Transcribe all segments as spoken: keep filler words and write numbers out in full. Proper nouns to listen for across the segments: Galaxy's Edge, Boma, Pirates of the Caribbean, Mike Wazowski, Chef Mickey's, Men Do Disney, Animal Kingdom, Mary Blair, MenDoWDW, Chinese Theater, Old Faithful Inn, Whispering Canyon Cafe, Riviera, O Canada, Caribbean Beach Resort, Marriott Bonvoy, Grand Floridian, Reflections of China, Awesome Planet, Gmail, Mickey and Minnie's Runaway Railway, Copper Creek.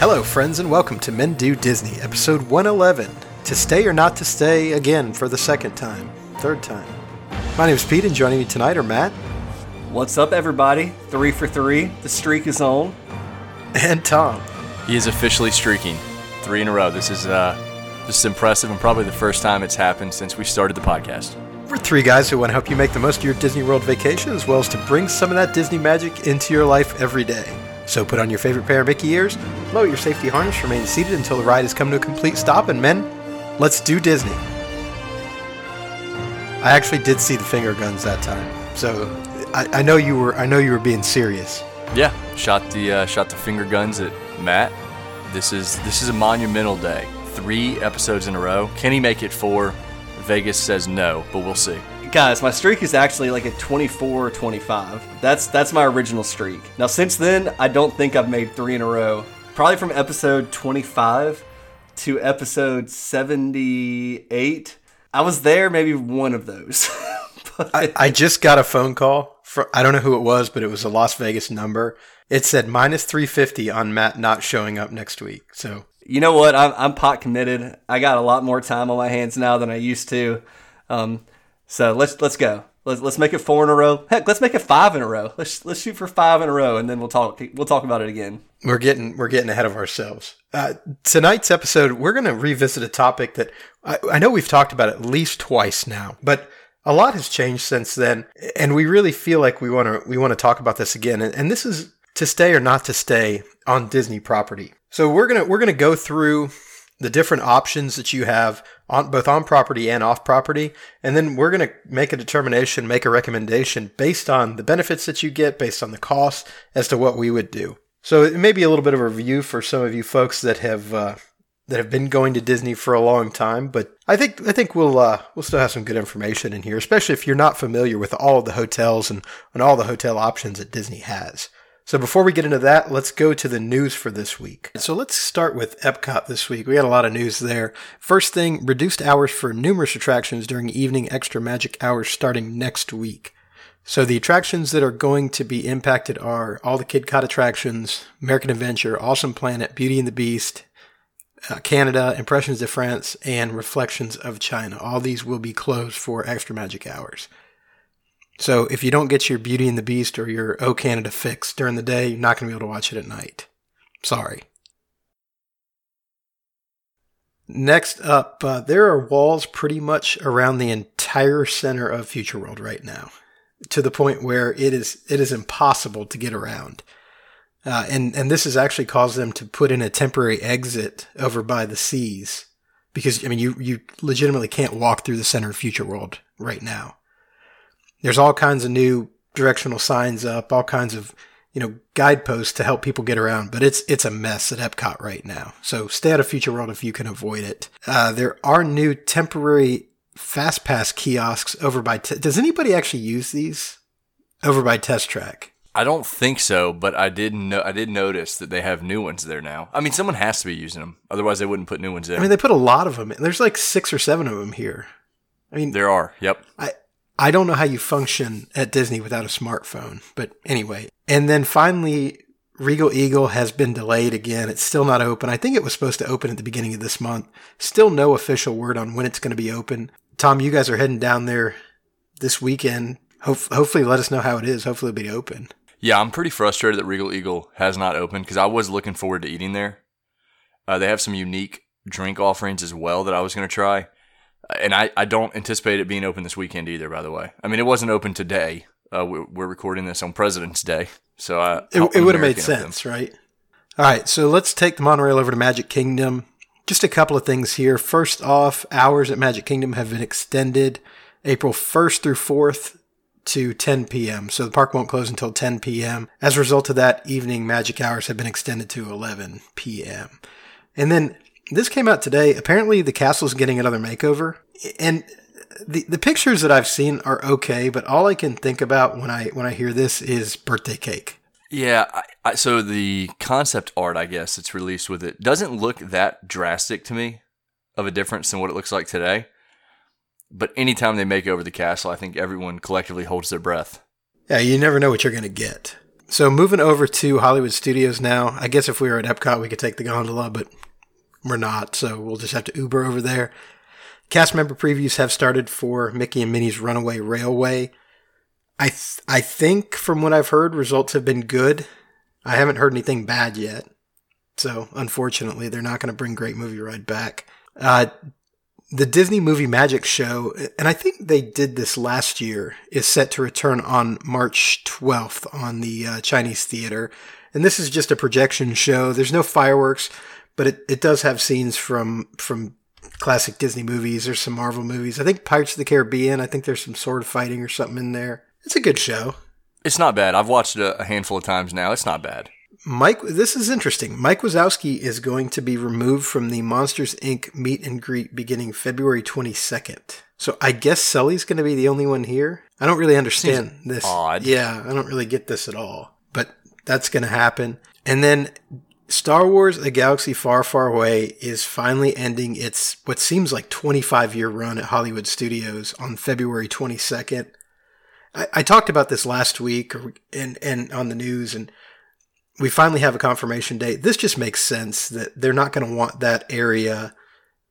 Hello friends and welcome to Men Do Disney, episode one eleven, to stay or not to stay again for the second time, third time. My name is Pete and joining me tonight are Matt. What's up everybody? Three for three, the streak is on. And Tom. He is officially streaking, three in a row. This is, uh, this is impressive and probably the first time it's happened since we started the podcast. We're three guys who want to help you make the most of your Disney World vacation as well as to bring some of that Disney magic into your life every day. So put on your favorite pair of Mickey ears, lower your safety harness, remain seated until the ride has come to a complete stop, and men, let's do Disney. I actually did see the finger guns that time, so I, I know you were I know you were being serious. Yeah, shot the uh, shot the finger guns at Matt. This is this is a monumental day. Three episodes in a row. Can he make it four? Vegas says no, but we'll see. Guys, my streak is actually like a twenty-four or twenty-five. That's that's my original streak. Now, since then, I don't think I've made three in a row. Probably from episode twenty-five to episode seventy-eight. I was there maybe one of those. but- I, I just got a phone call. For, I don't know who it was, but it was a Las Vegas number. It said minus three fifty on Matt not showing up next week. So you know what? I'm, I'm pot committed. I got a lot more time on my hands now than I used to. Um... So let's let's go. Let's let's make it four in a row. Heck, let's make it five in a row. Let's let's shoot for five in a row, and then we'll talk we'll talk about it again. We're getting we're getting ahead of ourselves. Uh, tonight's episode, we're going to revisit a topic that I, I know we've talked about at least twice now, but a lot has changed since then, and we really feel like we want to we want to talk about this again. And, and this is to stay or not to stay on Disney property. So we're gonna we're gonna go through the different options that you have on both on property and off property. And then we're going to make a determination, make a recommendation based on the benefits that you get, based on the cost as to what we would do. So it may be a little bit of a review for some of you folks that have, uh, that have been going to Disney for a long time. But I think, I think we'll, uh, we'll still have some good information in here, especially if you're not familiar with all of the hotels and, and all the hotel options that Disney has. So before we get into that, let's go to the news for this week. So let's start with Epcot this week. We had a lot of news there. First thing, reduced hours for numerous attractions during evening extra magic hours starting next week. So the attractions that are going to be impacted are all the KidCot attractions, American Adventure, Awesome Planet, Beauty and the Beast, uh, Canada, Impressions of France, and Reflections of China. All these will be closed for extra magic hours. So if you don't get your Beauty and the Beast or your O Canada fix during the day, you're not going to be able to watch it at night. Sorry. Next up, uh, there are walls pretty much around the entire center of Future World right now, to the point where it is it is impossible to get around. Uh, and, and this has actually caused them to put in a temporary exit over by the seas, because, I mean, you, you legitimately can't walk through the center of Future World right now. There's all kinds of new directional signs up, all kinds of, you know, guideposts to help people get around, but it's it's a mess at Epcot right now. So stay out of Future World if you can avoid it. Uh, there are new temporary Fast Pass kiosks over by. Te- Does anybody actually use these over by Test Track? I don't think so, but I did no- I did notice that they have new ones there now. I mean, someone has to be using them, otherwise they wouldn't put new ones in. I mean, they put a lot of them in. There's like six or seven of them here. I mean, there are. Yep. I. I don't know how you function at Disney without a smartphone, but anyway. And then finally, Regal Eagle has been delayed again. It's still not open. I think it was supposed to open at the beginning of this month. Still no official word on when it's going to be open. Tom, you guys are heading down there this weekend. Ho- hopefully let us know how it is. Hopefully it'll be open. Yeah, I'm pretty frustrated that Regal Eagle has not opened because I was looking forward to eating there. Uh, they have some unique drink offerings as well that I was going to try. And I, I don't anticipate it being open this weekend either, by the way. I mean, it wasn't open today. Uh, we're, we're recording this on President's Day. So I, it, it would have made sense, right? All right. So let's take the monorail over to Magic Kingdom. Just a couple of things here. First off, hours at Magic Kingdom have been extended April first through fourth to ten p.m. So the park won't close until ten p.m. As a result of that, evening magic hours have been extended to eleven p.m. And then this came out today. Apparently, the castle's getting another makeover. And the the pictures that I've seen are okay, but all I can think about when I when I hear this is birthday cake. Yeah, I, I, so the concept art, I guess, that's released with it doesn't look that drastic to me of a difference than what it looks like today. But anytime they make over the castle, I think everyone collectively holds their breath. Yeah, you never know what you're going to get. So moving over to Hollywood Studios now. I guess if we were at Epcot, we could take the gondola, but we're not, so we'll just have to Uber over there. Cast member previews have started for Mickey and Minnie's Runaway Railway. I th- I think, from what I've heard, results have been good. I haven't heard anything bad yet. So, unfortunately, they're not going to bring Great Movie Ride back. Uh, the Disney Movie Magic Show, and I think they did this last year, is set to return on March twelfth on the uh, Chinese Theater. And this is just a projection show. There's no fireworks, but it, it does have scenes from from classic Disney movies. There's some Marvel movies. I think Pirates of the Caribbean. I think there's some sword fighting or something in there. It's a good show. It's not bad. I've watched it a handful of times now. It's not bad. Mike, this is interesting. Mike Wazowski is going to be removed from the Monsters, Incorporated meet and greet beginning February twenty-second. So I guess Sully's going to be the only one here. I don't really understand Seems this. Odd. Yeah, I don't really get this at all. But that's going to happen. And then Star Wars: A Galaxy Far, Far Away is finally ending its what seems like twenty-five year run at Hollywood Studios on February twenty-second. I, I talked about this last week and, and on the news, and we finally have a confirmation date. This just makes sense that they're not going to want that area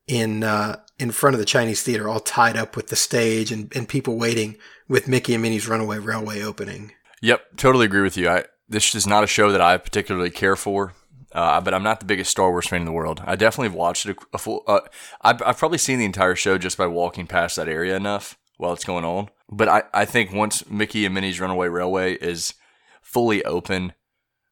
in uh, in front of the Chinese Theater all tied up with the stage and, and people waiting with Mickey and Minnie's Runaway Railway opening. Yep, totally agree with you. I, this is not a show that I particularly care for, uh, but I'm not the biggest Star Wars fan in the world. I definitely have watched it a full... Uh, I've, I've probably seen the entire show just by walking past that area enough while it's going on. But I, I think once Mickey and Minnie's Runaway Railway is fully open,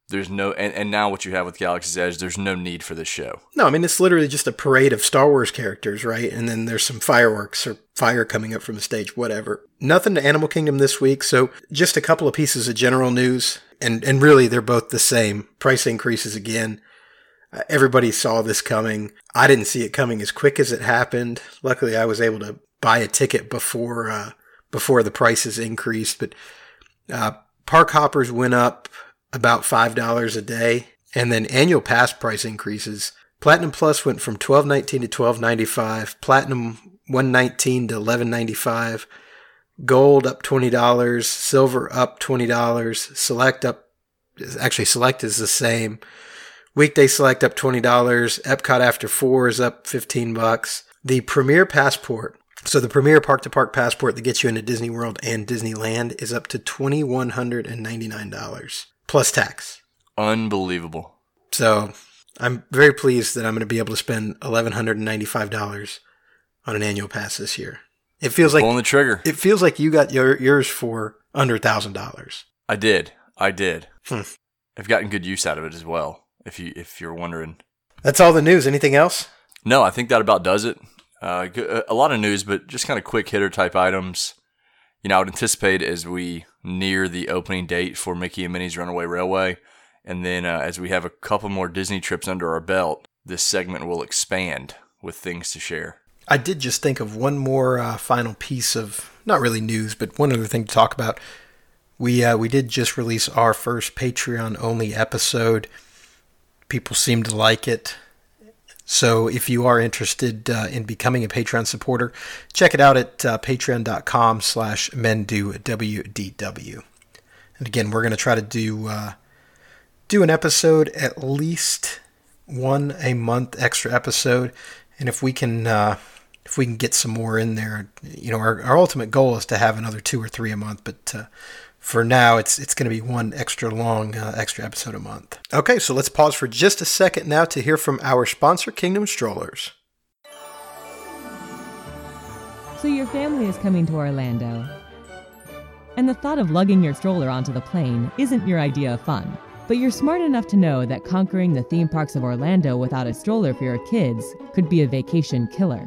there's no and, and now what you have with Galaxy's Edge, there's no need for this show. No, I mean, it's literally just a parade of Star Wars characters, right? And then there's some fireworks or fire coming up from the stage, whatever. Nothing to Animal Kingdom this week, so just a couple of pieces of general news, and, and really they're both the same. Price increases again. Uh, everybody saw this coming. I didn't see it coming as quick as it happened. Luckily, I was able to buy a ticket before... Uh, before the prices increased, but uh, park hoppers went up about five dollars a day, and then annual pass price increases. Platinum Plus went from twelve nineteen to twelve ninety-five, Platinum one nineteen to eleven ninety-five, Gold up twenty dollars, Silver up twenty dollars, Select up, actually Select is the same, Weekday Select up twenty dollars, Epcot After four is up fifteen bucks. The Premier Passport, so the Premier Park-to-Park Passport that gets you into Disney World and Disneyland is up to two thousand one hundred ninety-nine dollars, plus tax. Unbelievable. So I'm very pleased that I'm going to be able to spend one thousand one hundred ninety-five dollars on an annual pass this year. It feels like... Pulling the trigger. It feels like you got your, yours for under one thousand dollars. I did. I did. Hmm. I've gotten good use out of it as well, if you, if you're wondering. That's all the news. Anything else? No, I think that about does it. Uh, a lot of news, but just kind of quick hitter type items. You know, I would anticipate as we near the opening date for Mickey and Minnie's Runaway Railway, and then uh, as we have a couple more Disney trips under our belt, this segment will expand with things to share. I did just think of one more uh, final piece of, not really news, but one other thing to talk about. We uh, we did just release our first Patreon-only episode. People seem to like it. So if you are interested uh, in becoming a Patreon supporter, check it out at uh, patreon.com slash mendowdw. And again, we're going to try to do uh, do an episode, at least one a month extra episode. And if we can uh, if we can get some more in there, you know, our, our ultimate goal is to have another two or three a month. But uh, for now, it's it's going to be one extra long, uh, extra episode a month. Okay, so let's pause for just a second now to hear from our sponsor, Kingdom Strollers. So your family is coming to Orlando, and the thought of lugging your stroller onto the plane isn't your idea of fun. But you're smart enough to know that conquering the theme parks of Orlando without a stroller for your kids could be a vacation killer.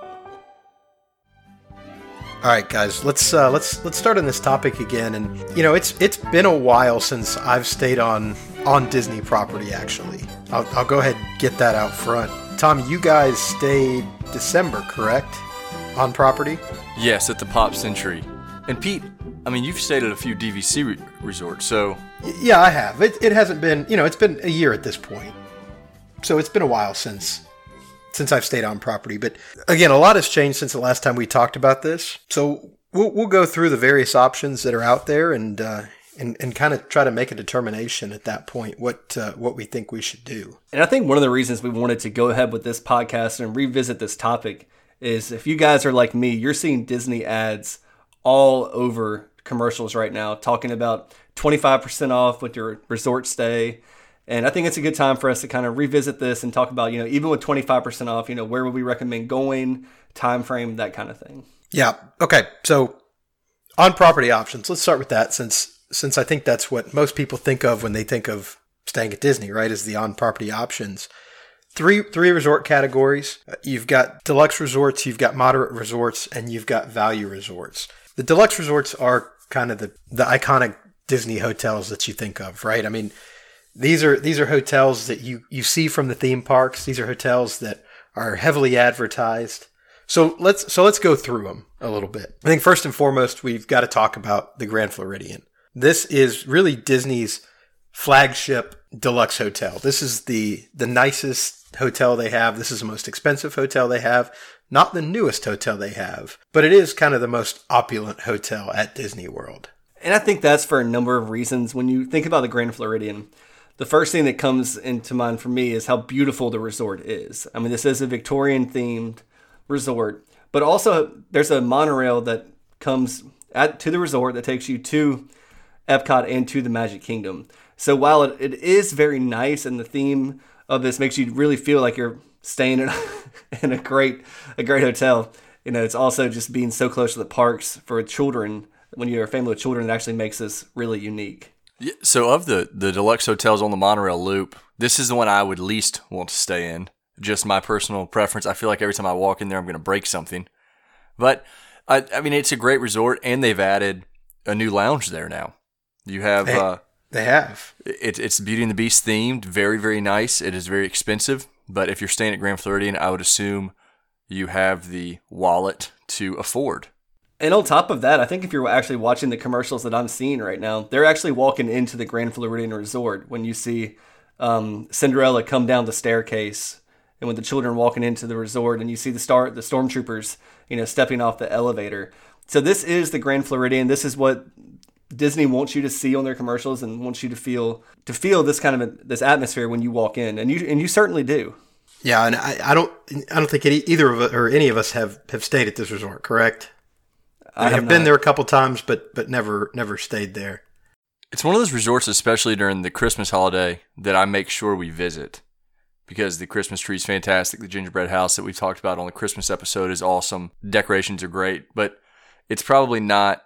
All right, guys, let's uh, let's let's start on this topic again. And you know, it's it's been a while since I've stayed on on Disney property. Actually, I'll, I'll go ahead and get that out front. Tom, you guys stayed December, correct? On property? Yes, at the Pop Century. And Pete, I mean, you've stayed at a few D V C re- resorts, so yeah, I have. It it hasn't been, you know, it's been a year at this point, so it's been a while since. since I've stayed on property. But again, a lot has changed since the last time we talked about this. So we'll, we'll go through the various options that are out there and, uh, and, and kind of try to make a determination at that point, what, uh, what we think we should do. And I think one of the reasons we wanted to go ahead with this podcast and revisit this topic is if you guys are like me, you're seeing Disney ads all over commercials right now, talking about twenty-five percent off with your resort stay. And I think it's a good time for us to kind of revisit this and talk about, you know, even with twenty-five percent off, you know, where would we recommend going, time frame, that kind of thing. Yeah. Okay. So on property options, let's start with that since since I think that's what most people think of when they think of staying at Disney, right, is the on-property options. Three three resort categories. You've got deluxe resorts, you've got moderate resorts, and you've got value resorts. The deluxe resorts are kind of the, the iconic Disney hotels that you think of, right? I mean, These are these are hotels that you, you see from the theme parks. These are hotels that are heavily advertised. So let's so let's go through them a little bit. I think first and foremost, we've got to talk about the Grand Floridian. This is really Disney's flagship deluxe hotel. This is the the nicest hotel they have. This is the most expensive hotel they have. Not the newest hotel they have, but it is kind of the most opulent hotel at Disney World. And I think that's for a number of reasons. When you think about the Grand Floridian, the first thing that comes into mind for me is how beautiful the resort is. I mean, this is a Victorian-themed resort, but also there's a monorail that comes at, to the resort that takes you to Epcot and to the Magic Kingdom. So while it, it is very nice and the theme of this makes you really feel like you're staying in, in a great a great hotel, you know, it's also just being so close to the parks for children. When you're a family of children, it actually makes this really unique. So of the, the deluxe hotels on the monorail loop, this is the one I would least want to stay in. Just my personal preference. I feel like every time I walk in there, I'm going to break something. But, I, I mean, it's a great resort, and they've added a new lounge there now. You have... They, uh, they have. It, it's Beauty and the Beast themed. Very, very nice. It is very expensive. But if you're staying at Grand Floridian, I would assume you have the wallet to afford. And on top of that, I think if you're actually watching the commercials that I'm seeing right now, they're actually walking into the Grand Floridian Resort when you see um, Cinderella come down the staircase and when the children walking into the resort and you see the star, the stormtroopers, you know, stepping off the elevator. So this is the Grand Floridian. This is what Disney wants you to see on their commercials and wants you to feel to feel this kind of a, this atmosphere when you walk in, and you and you certainly do. Yeah, and I, I don't I don't think it, either of or any of us have, have stayed at this resort, correct? I have been there a couple times, but but never never stayed there. It's one of those resorts, especially during the Christmas holiday, that I make sure we visit because the Christmas tree is fantastic. The gingerbread house that we talked about on the Christmas episode is awesome. Decorations are great, but it's probably not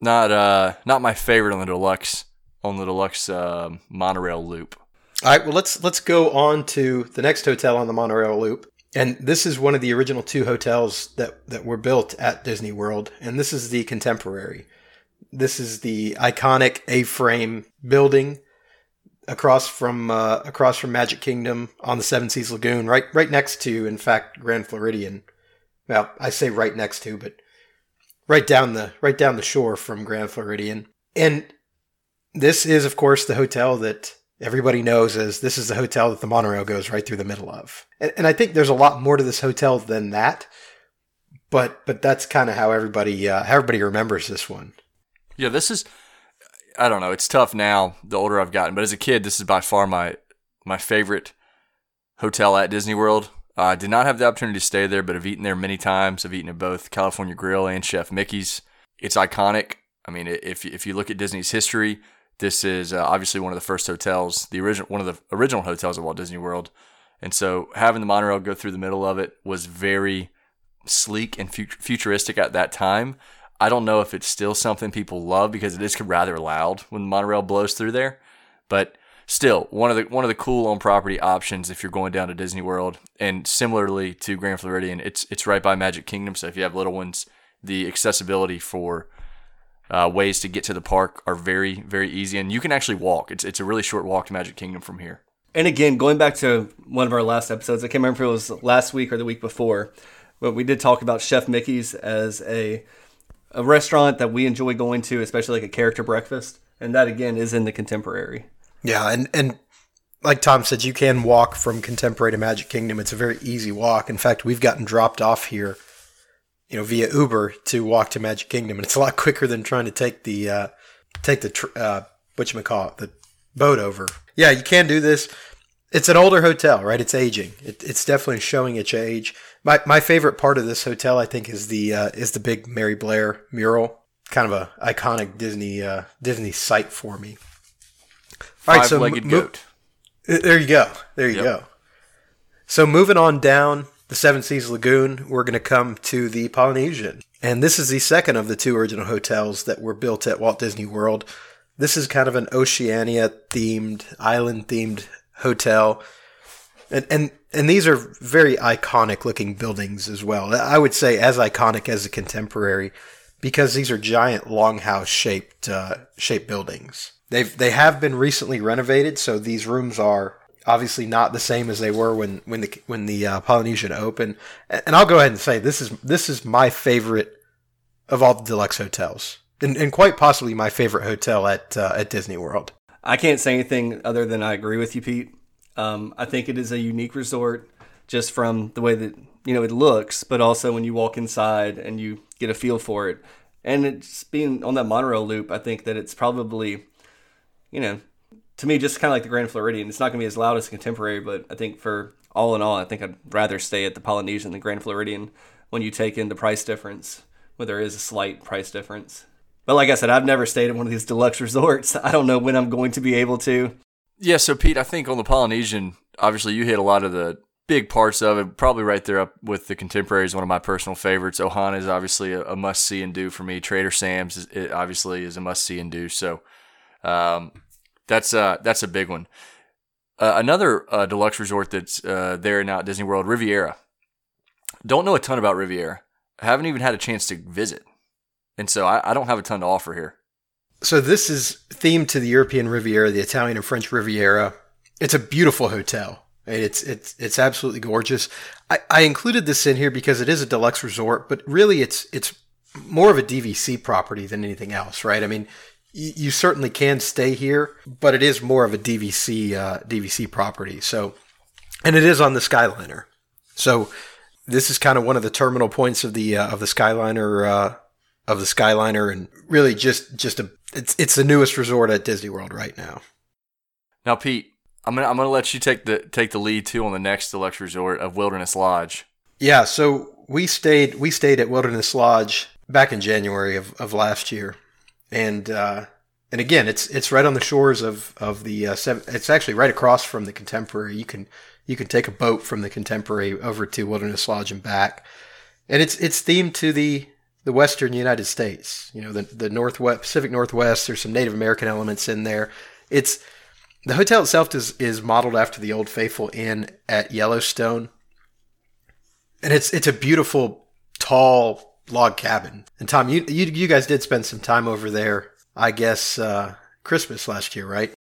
not uh, not my favorite on the deluxe on the deluxe uh, monorail loop. All right, well let's let's go on to the next hotel on the monorail loop. And this is one of the original two hotels that, that were built at Disney World. And this is the Contemporary. This is the iconic A-frame building across from, uh, across from Magic Kingdom on the Seven Seas Lagoon, right, right next to, in fact, Grand Floridian. Well, I say right next to, but right down the, right down the shore from Grand Floridian. And this is, of course, the hotel that everybody knows is this is the hotel that the monorail goes right through the middle of. And, and I think there's a lot more to this hotel than that, but but that's kind of how everybody uh, how everybody remembers this one. Yeah, this is, I don't know, it's tough now the older I've gotten, but as a kid, this is by far my, my favorite hotel at Disney World. I uh, did not have the opportunity to stay there, but I've eaten there many times. I've eaten at both California Grill and Chef Mickey's. It's iconic. I mean, if if you look at Disney's history, this is uh, obviously one of the first hotels, the original one of the original hotels at Walt Disney World, And so having the monorail go through the middle of it was very sleek and fut- futuristic at that time. I don't know if it's still something people love because it is rather loud when the monorail blows through there. But still, one of the one of the cool on-property options if you're going down to Disney World. And similarly to Grand Floridian, it's it's right by Magic Kingdom. So if you have little ones, the accessibility for uh, ways to get to the park are very, very easy. And you can actually walk. It's it's a really short walk to Magic Kingdom from here. And again, going back to one of our last episodes, I can't remember if it was last week or the week before, but we did talk about Chef Mickey's as a a restaurant that we enjoy going to, especially like a character breakfast. And that, again, is in the Contemporary. Yeah, and, and like Tom said, you can walk from Contemporary to Magic Kingdom. It's a very easy walk. In fact, we've gotten dropped off here, you know, via Uber to walk to Magic Kingdom. And it's a lot quicker than trying to take the, uh, take the tr- uh, whatchamacallit, the boat over. Yeah, you can do this. It's an older hotel, right? It's aging. It, it's definitely showing its age. My my favorite part of this hotel, I think, is the uh, is the big Mary Blair mural. Kind of a iconic Disney uh, Disney sight for me. All right, so Five-legged m- goat. M- there you go. There you yep. go. So moving on down the Seven Seas Lagoon, we're going to come to the Polynesian. And this is the second of the two original hotels that were built at Walt Disney World. This is kind of an Oceania-themed, island-themed hotel. And and and these are very iconic-looking buildings as well. I would say as iconic as the Contemporary, because these are giant longhouse-shaped uh, shaped buildings. They've they have been recently renovated, so these rooms are obviously not the same as they were when when the when the uh, Polynesian opened. And I'll go ahead and say this is this is my favorite of all the deluxe hotels. And, and quite possibly my favorite hotel at uh, at Disney World. I can't say anything other than I agree with you, Pete. Um, I think it is a unique resort just from the way that, you know, it looks, but also when you walk inside and you get a feel for it. And it's being on that monorail loop, I think that it's probably, you know, to me, just kind of like the Grand Floridian. It's not going to be as loud as Contemporary, but I think for all in all, I think I'd rather stay at the Polynesian than Grand Floridian when you take in the price difference, where there is a slight price difference. But like I said, I've never stayed at one of these deluxe resorts. I don't know when I'm going to be able to. Yeah, so Pete, I think on the Polynesian, obviously you hit a lot of the big parts of it, probably right there up with the Contemporary is one of my personal favorites. Ohana is obviously a, a must-see and do for me. Trader Sam's is, it obviously is a must-see and do. So um, that's, uh, that's a big one. Uh, another uh, deluxe resort that's uh, there now at Disney World, Riviera. Don't know a ton about Riviera. I haven't even had a chance to visit. And so I, I don't have a ton to offer here. So this is themed to the European Riviera, the Italian and French Riviera. It's a beautiful hotel. It's it's it's absolutely gorgeous. I, I included this in here because it is a deluxe resort, but really it's it's more of a D V C property than anything else, right? I mean, you, you certainly can stay here, but it is more of a D V C uh, D V C property. So, and it is on the Skyliner. So this is kind of one of the terminal points of the uh, of the Skyliner. Uh, Of the Skyliner, and really just just a it's it's the newest resort at Disney World right now. Now, Pete, I'm gonna I'm gonna let you take the take the lead too on the next deluxe resort of Wilderness Lodge. Yeah, so we stayed we stayed at Wilderness Lodge back in January of, of last year, and uh, and again it's it's right on the shores of of the uh, seven, it's actually right across from the Contemporary. You can you can take a boat from the Contemporary over to Wilderness Lodge and back, and it's it's themed to the the Western United States, you know, the the Northwest, Pacific Northwest. There's some Native American elements in there. It's the hotel itself is is modeled after the Old Faithful Inn at Yellowstone, and it's it's a beautiful tall log cabin. And Tom, you you, you guys did spend some time over there, I guess, uh, Christmas last year, right?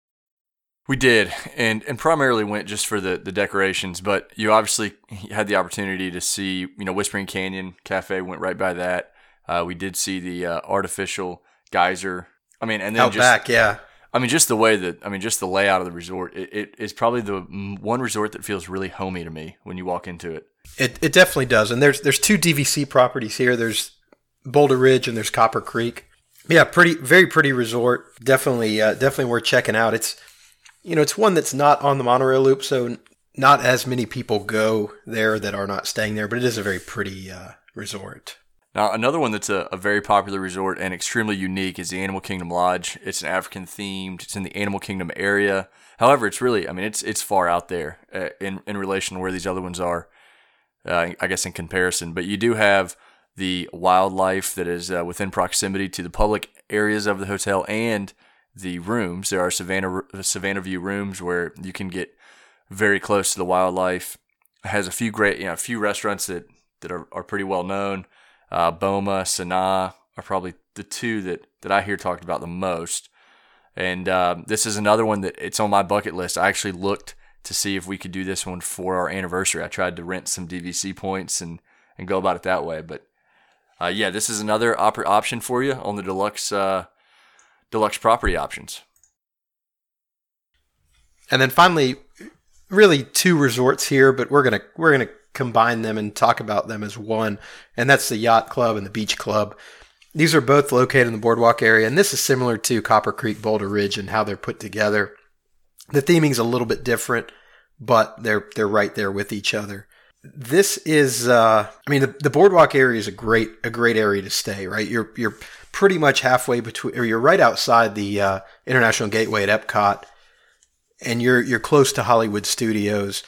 We did, and and primarily went just for the, the decorations, but you obviously had the opportunity to see, you know, Whispering Canyon Cafe went right by that. Uh, we did see the uh, artificial geyser. I mean, and then out just, back, yeah. I mean, just the way that I mean, just the layout of the resort. It, it it's probably the one resort that feels really homey to me when you walk into it. It it definitely does. And there's there's two D V C properties here. There's Boulder Ridge and there's Copper Creek. Yeah, pretty, very pretty resort. Definitely, uh, definitely worth checking out. It's you know, it's one that's not on the monorail loop, so not as many people go there that are not staying there. But it is a very pretty uh, resort. Now, another one that's a, a very popular resort and extremely unique is the Animal Kingdom Lodge. It's an African themed. It's in the Animal Kingdom area. However, it's really, I mean, it's it's far out there uh, in, in relation to where these other ones are, uh, I guess in comparison. But you do have the wildlife that is uh, within proximity to the public areas of the hotel and the rooms. There are Savannah, Savannah View rooms where you can get very close to the wildlife. It has a few great, you know, a few restaurants that, that are, are pretty well known. Uh, Boma, Sanaa are probably the two that, that I hear talked about the most. And uh, this is another one that it's on my bucket list. I actually looked to see if we could do this one for our anniversary. I tried to rent some D V C points and, and go about it that way. But uh, yeah, this is another op- option for you on the deluxe uh, deluxe property options. And then finally, really two resorts here, but we're gonna we're gonna combine them and talk about them as one, and that's the Yacht Club and the Beach Club. These are both located in the Boardwalk area, and this is similar to Copper Creek, Boulder Ridge, and how they're put together. The theming's a little bit different, but they're they're right there with each other. This is, uh, I mean, the, the Boardwalk area is a great a great area to stay, right? You're you're pretty much halfway between, or you're right outside the uh, International Gateway at Epcot, and you're you're close to Hollywood Studios.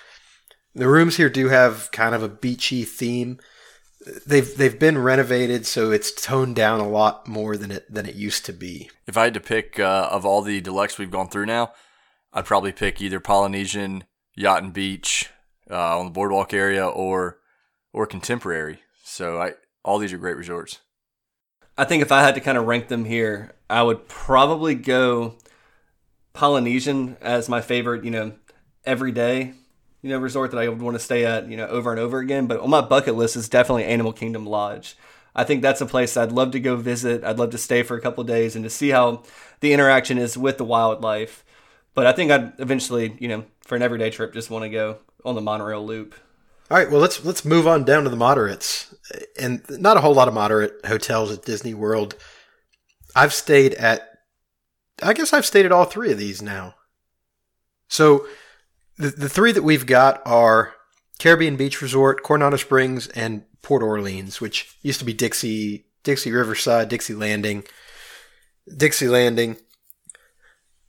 The rooms here do have kind of a beachy theme. They've they've been renovated, so it's toned down a lot more than it than it used to be. If I had to pick uh, of all the deluxe we've gone through now, I'd probably pick either Polynesian, Yacht and Beach uh, on the Boardwalk area, or or Contemporary. So I all these are great resorts. I think if I had to kind of rank them here, I would probably go Polynesian as my favorite. You know, every day. You know, resort that I would want to stay at, you know, over and over again. But on my bucket list is definitely Animal Kingdom Lodge. I think that's a place I'd love to go visit. I'd love to stay for a couple of days and to see how the interaction is with the wildlife. But I think I'd eventually, you know, for an everyday trip, just want to go on the monorail loop. All right, well, let's let's move on down to the moderates. And not a whole lot of moderate hotels at Disney World. I've stayed at, I guess I've stayed at all three of these now. So The, the three that we've got are Caribbean Beach Resort, Coronado Springs, and Port Orleans, which used to be Dixie, Dixie Riverside, Dixie Landing, Dixie Landing.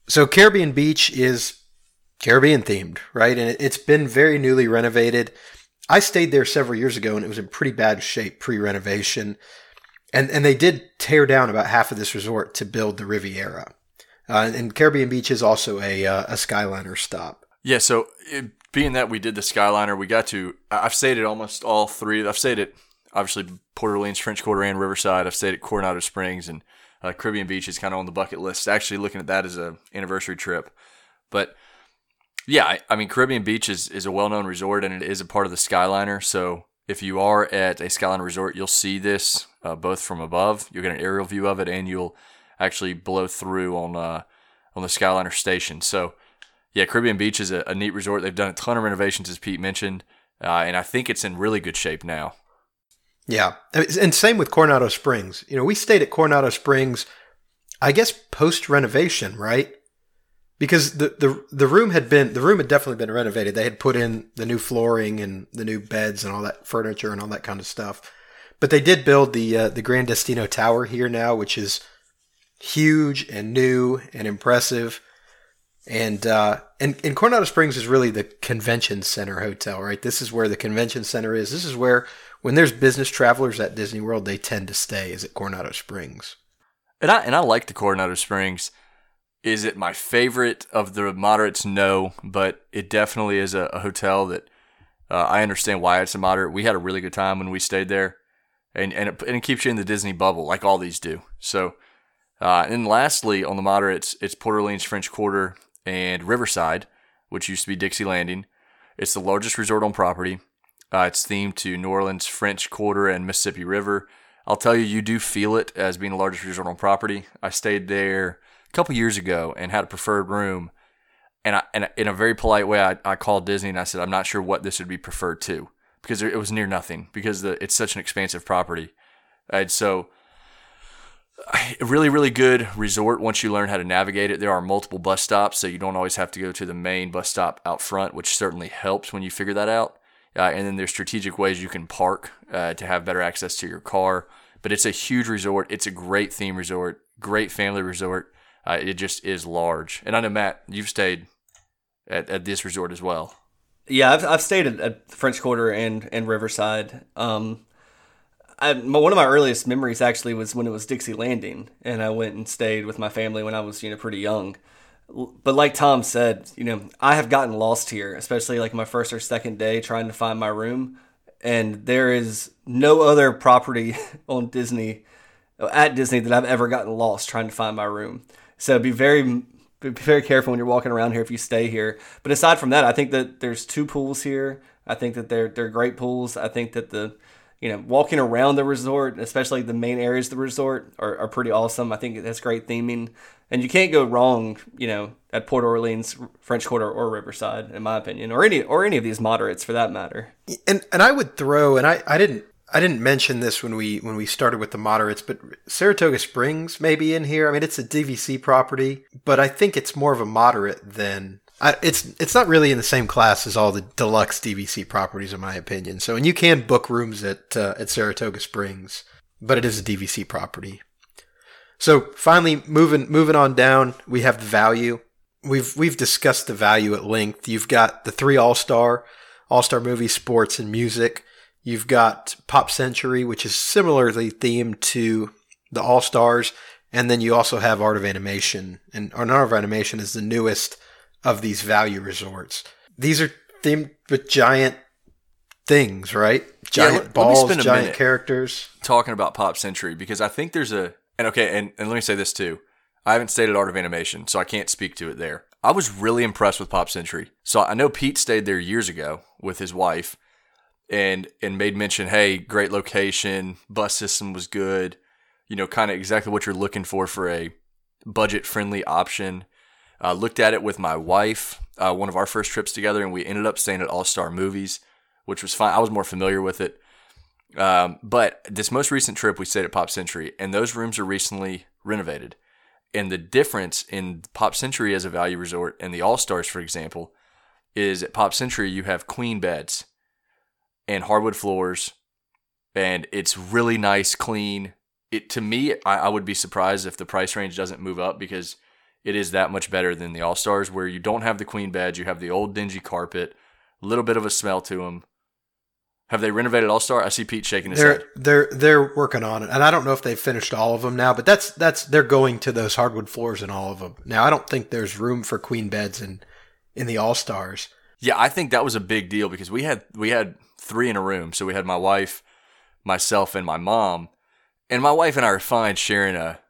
So Caribbean Beach is Caribbean themed, right? And it, it's been very newly renovated. I stayed there several years ago, and it was in pretty bad shape pre-renovation. And, and they did tear down about half of this resort to build the Riviera. Uh, and Caribbean Beach is also a, uh, a Skyliner stop. Yeah, so it, being that we did the Skyliner, we got to, I've stayed at almost all three. I've stayed at, obviously, Port Orleans, French Quarter, and Riverside. I've stayed at Coronado Springs, and uh, Caribbean Beach is kind of on the bucket list. Actually looking at that as an anniversary trip. But, yeah, I, I mean, Caribbean Beach is, is a well-known resort, and it is a part of the Skyliner. So if you are at a Skyliner resort, you'll see this uh, both from above. You'll get an aerial view of it, and you'll actually blow through on, uh, on the Skyliner station. So yeah, Caribbean Beach is a, a neat resort. They've done a ton of renovations, as Pete mentioned, uh, and I think it's in really good shape now. Yeah, and same with Coronado Springs. You know, we stayed at Coronado Springs, I guess, post-renovation, right? Because the, the the room had been the room had definitely been renovated. They had put in the new flooring and the new beds and all that furniture and all that kind of stuff. But they did build the uh, the Grandestino Tower here now, which is huge and new and impressive. And, uh, and and Coronado Springs is really the convention center hotel, right? This is where the convention center is. This is where, when there's business travelers at Disney World, they tend to stay, is at Coronado Springs. And I and I like the Coronado Springs. Is it my favorite of the moderates? No, but it definitely is a, a hotel that uh, I understand why it's a moderate. We had a really good time when we stayed there, and and it, and it keeps you in the Disney bubble, like all these do. So, uh, and lastly on the moderates, it's Port Orleans, French Quarter, and Riverside, which used to be Dixie Landing. It's the largest resort on property. Uh, it's themed to New Orleans, French Quarter, and Mississippi River. I'll tell you, you do feel it as being the largest resort on property. I stayed there a couple years ago and had a preferred room. And, I, and in a very polite way, I, I called Disney and I said, I'm not sure what this would be preferred to, because it was near nothing, because the, it's such an expansive property. And so a really, really good resort once you learn how to navigate it. There are multiple bus stops, so you don't always have to go to the main bus stop out front, which certainly helps when you figure that out. Uh, and then there's strategic ways you can park uh, to have better access to your car. But it's a huge resort. It's a great theme resort, great family resort. Uh, it just is large. And I know, Matt, you've stayed at, at this resort as well. Yeah, I've I've stayed at, at French Quarter and, and Riverside. Um, I, my, one of my earliest memories actually was when it was Dixie Landing, and I went and stayed with my family when I was, you know, pretty young. But like Tom said, you know, I have gotten lost here, especially like my first or second day trying to find my room. And there is no other property on Disney, at Disney, that I've ever gotten lost trying to find my room. So be very, be very careful when you're walking around here if you stay here. But aside from that, I think that there's two pools here. I think that they're they're great pools. I think that the, you know, walking around the resort, especially the main areas of the resort, are, are pretty awesome. I think that's great theming. And you can't go wrong, you know, at Port Orleans, French Quarter, or Riverside, in my opinion, or any or any of these moderates for that matter. And and I would throw, and I, I didn't I didn't mention this when we when we started with the moderates, but Saratoga Springs may be in here. I mean, it's a D V C property, but I think it's more of a moderate than I, it's it's not really in the same class as all the deluxe D V C properties, in my opinion. So, and you can book rooms at uh, at Saratoga Springs, but it is a D V C property. So finally, moving moving on down, we have the value. We've we've discussed the value at length. You've got the three All-Star, All-Star Movies, Sports, and Music. You've got Pop Century, which is similarly themed to the All-Stars. And then you also have Art of Animation. And Art of Animation is the newest of these value resorts. These are themed with giant things, right? Giant yeah, let, balls, let giant characters. Talking about Pop Century, because I think there's a... And okay, and, and let me say this too. I haven't stayed at Art of Animation, so I can't speak to it there. I was really impressed with Pop Century. So I know Pete stayed there years ago with his wife and and made mention, hey, great location, bus system was good, you know, kind of exactly what you're looking for for a budget-friendly option. I looked at it with my wife, uh, one of our first trips together, and we ended up staying at All-Star Movies, which was fine. I was more familiar with it. Um, but this most recent trip, we stayed at Pop Century, and those rooms are recently renovated. And the difference in Pop Century as a value resort and the All-Stars, for example, is at Pop Century, you have queen beds and hardwood floors, and it's really nice, clean. It to me, I, I would be surprised if the price range doesn't move up because it is that much better than the All-Stars where you don't have the queen beds, you have the old dingy carpet, a little bit of a smell to them. Have they renovated All-Star? I see Pete shaking his they're, head. They're they're working on it, and I don't know if they've finished all of them now. But that's that's they're going to those hardwood floors in all of them now. I don't think there's room for queen beds in in the All-Stars. Yeah, I think that was a big deal because we had we had three in a room. So we had my wife, myself, and my mom. And my wife and I are fine sharing a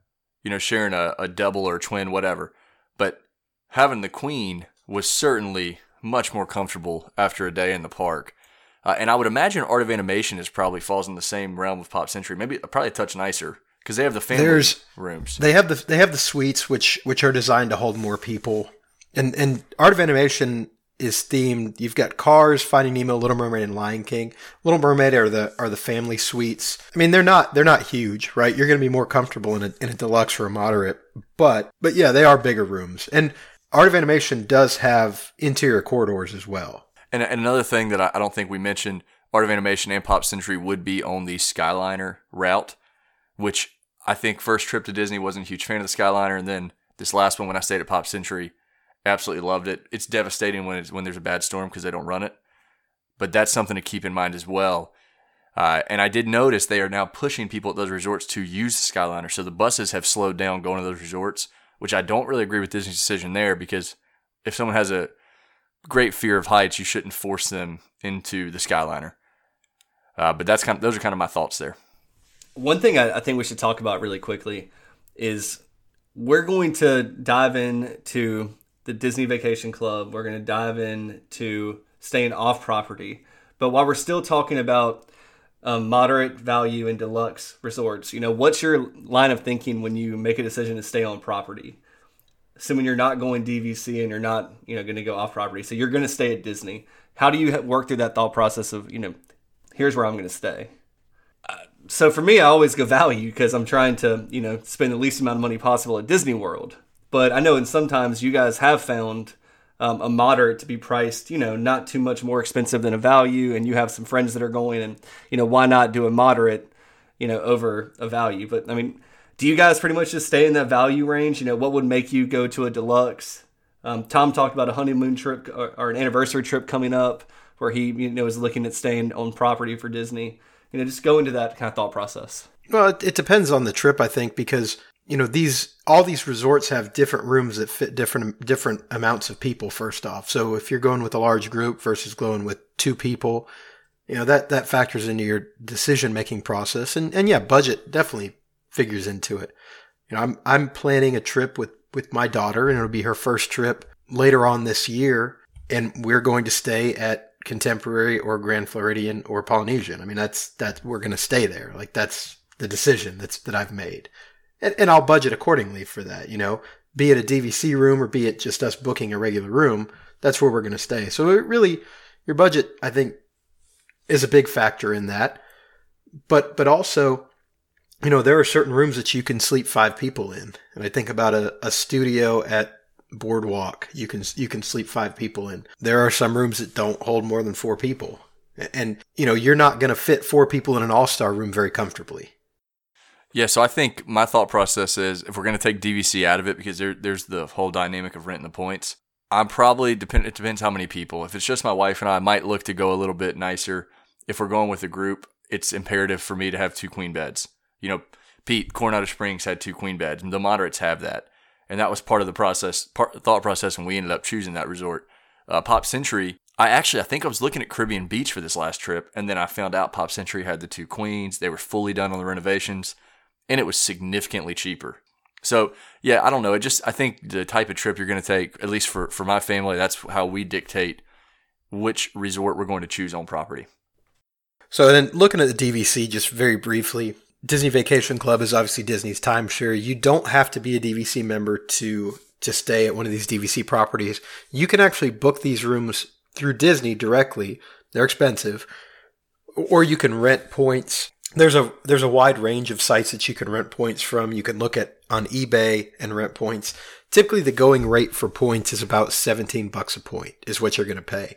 you know sharing a, a double or a twin, whatever. But having the queen was certainly much more comfortable after a day in the park. Uh, and I would imagine Art of Animation is probably falls in the same realm of Pop Century, maybe probably a touch nicer because they have the family There's, rooms. They have the they have the suites which which are designed to hold more people. And and Art of Animation is themed. You've got Cars, Finding Nemo, Little Mermaid, and Lion King. Little Mermaid are the are the family suites. I mean, they're not they're not huge, right? You're going to be more comfortable in a in a deluxe or a moderate, but but yeah, they are bigger rooms. And Art of Animation does have interior corridors as well. And another thing that I don't think we mentioned, Art of Animation and Pop Century would be on the Skyliner route, which I think first trip to Disney wasn't a huge fan of the Skyliner, and then this last one when I stayed at Pop Century, absolutely loved it. It's devastating when it's, when there's a bad storm because they don't run it, but that's something to keep in mind as well. Uh, and I did notice they are now pushing people at those resorts to use the Skyliner, so the buses have slowed down going to those resorts, which I don't really agree with Disney's decision there because if someone has a great fear of heights, you shouldn't force them into the Skyliner. Uh, but that's kind of, those are kind of my thoughts there. One thing I, I think we should talk about really quickly is we're going to dive into the Disney Vacation Club. We're going to dive into staying off property. But while we're still talking about um, moderate value and deluxe resorts, you know, what's your line of thinking when you make a decision to stay on property? So when you're not going D V C and you're not, you know, going to go off property, so you're going to stay at Disney. How do you work through that thought process of, you know, here's where I'm going to stay? Uh, so for me, I always go value because I'm trying to, you know, spend the least amount of money possible at Disney World. But I know, and sometimes you guys have found um, a moderate to be priced, you know, not too much more expensive than a value. And you have some friends that are going, and you know, why not do a moderate? you know, over a value. But I mean, do you guys pretty much just stay in that value range? You know, what would make you go to a deluxe? Um, Tom talked about a honeymoon trip or, or an anniversary trip coming up where he, you know, is looking at staying on property for Disney. You know, just go into that kind of thought process. Well, it, it depends on the trip, I think, because, you know, these all these resorts have different rooms that fit different different amounts of people, first off. So if you're going with a large group versus going with two people, you know, that, that factors into your decision-making process. And, and yeah, budget definitely figures into it. You know, I'm I'm planning a trip with, with my daughter, and it'll be her first trip later on this year, and we're going to stay at Contemporary or Grand Floridian or Polynesian. I mean, that's, that we're going to stay there. Like, that's the decision that's, that I've made. And, and I'll budget accordingly for that, you know, be it a D V C room or be it just us booking a regular room, that's where we're going to stay. So it really, your budget, I think, is a big factor in that. But, but also, you know, there are certain rooms that you can sleep five people in. And I think about a, a studio at Boardwalk, you can you can sleep five people in. There are some rooms that don't hold more than four people, and you know you're not going to fit four people in an all-star room very comfortably. Yeah, so I think my thought process is, if we're going to take D V C out of it, because there, there's the whole dynamic of renting the points, I'm probably depend it depends how many people. If it's just my wife and I, I might look to go a little bit nicer. If we're going with a group, it's imperative for me to have two queen beds. You know, Pete, Coronado Springs had two queen beds, and the moderates have that. And that was part of the process, part, thought process when we ended up choosing that resort. Uh, Pop Century, I actually, I think I was looking at Caribbean Beach for this last trip, and then I found out Pop Century had the two queens. They were fully done on the renovations, and it was significantly cheaper. So, yeah, I don't know. It just, I think the type of trip you're going to take, at least for, for my family, that's how we dictate which resort we're going to choose on property. So then looking at the D V C just very briefly, Disney Vacation Club is obviously Disney's timeshare. You don't have to be a D V C member to, to stay at one of these D V C properties. You can actually book these rooms through Disney directly. They're expensive. Or you can rent points. There's a there's a wide range of sites that you can rent points from. You can look at on eBay and rent points. Typically the going rate for points is about seventeen bucks a point is what you're going to pay.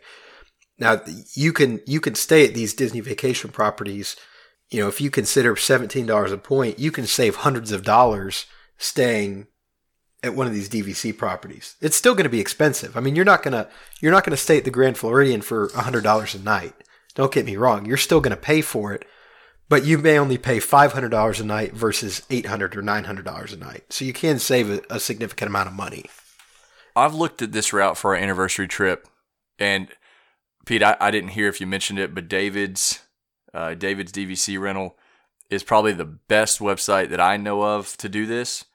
Now you can you can stay at these Disney Vacation properties. You know, if you consider seventeen dollars a point, you can save hundreds of dollars staying at one of these D V C properties. It's still going to be expensive. I mean, you're not going to you're not going to stay at the Grand Floridian for one hundred dollars a night. Don't get me wrong. You're still going to pay for it, but you may only pay five hundred dollars a night versus eight hundred dollars or nine hundred dollars a night. So you can save a, a significant amount of money. I've looked at this route for our anniversary trip, and Pete, I, I didn't hear if you mentioned it, but David's... Uh, David's D V C rental is probably the best website that I know of to do this.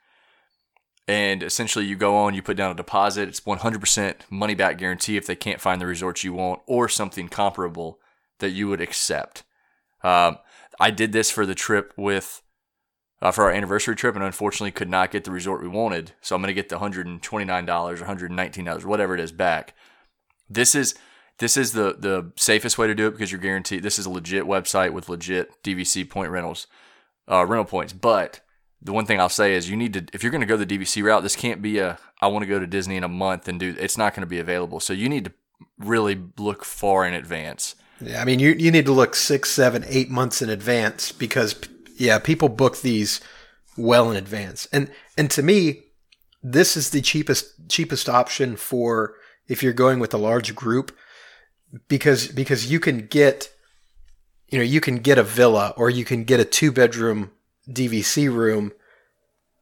And essentially you go on, you put down a deposit. It's one hundred percent money back guarantee if they can't find the resort you want or something comparable that you would accept. Um, I did this for the trip with, uh, for our anniversary trip, and unfortunately could not get the resort we wanted. So I'm going to get the one hundred twenty-nine dollars or one hundred nineteen dollars, whatever it is, back. This is... This is the, the safest way to do it because you're guaranteed. This is a legit website with legit D V C point rentals, uh, rental points. But the one thing I'll say is you need to, if you're going to go the D V C route, this can't be a, I want to go to Disney in a month and do, it's not going to be available. So you need to really look far in advance. Yeah, I mean, you, you need to look six, seven, eight months in advance because, yeah, people book these well in advance. And, and to me, this is the cheapest, cheapest option for if you're going with a large group. Because because you can get, you know, you can get a villa or you can get a two bedroom D V C room,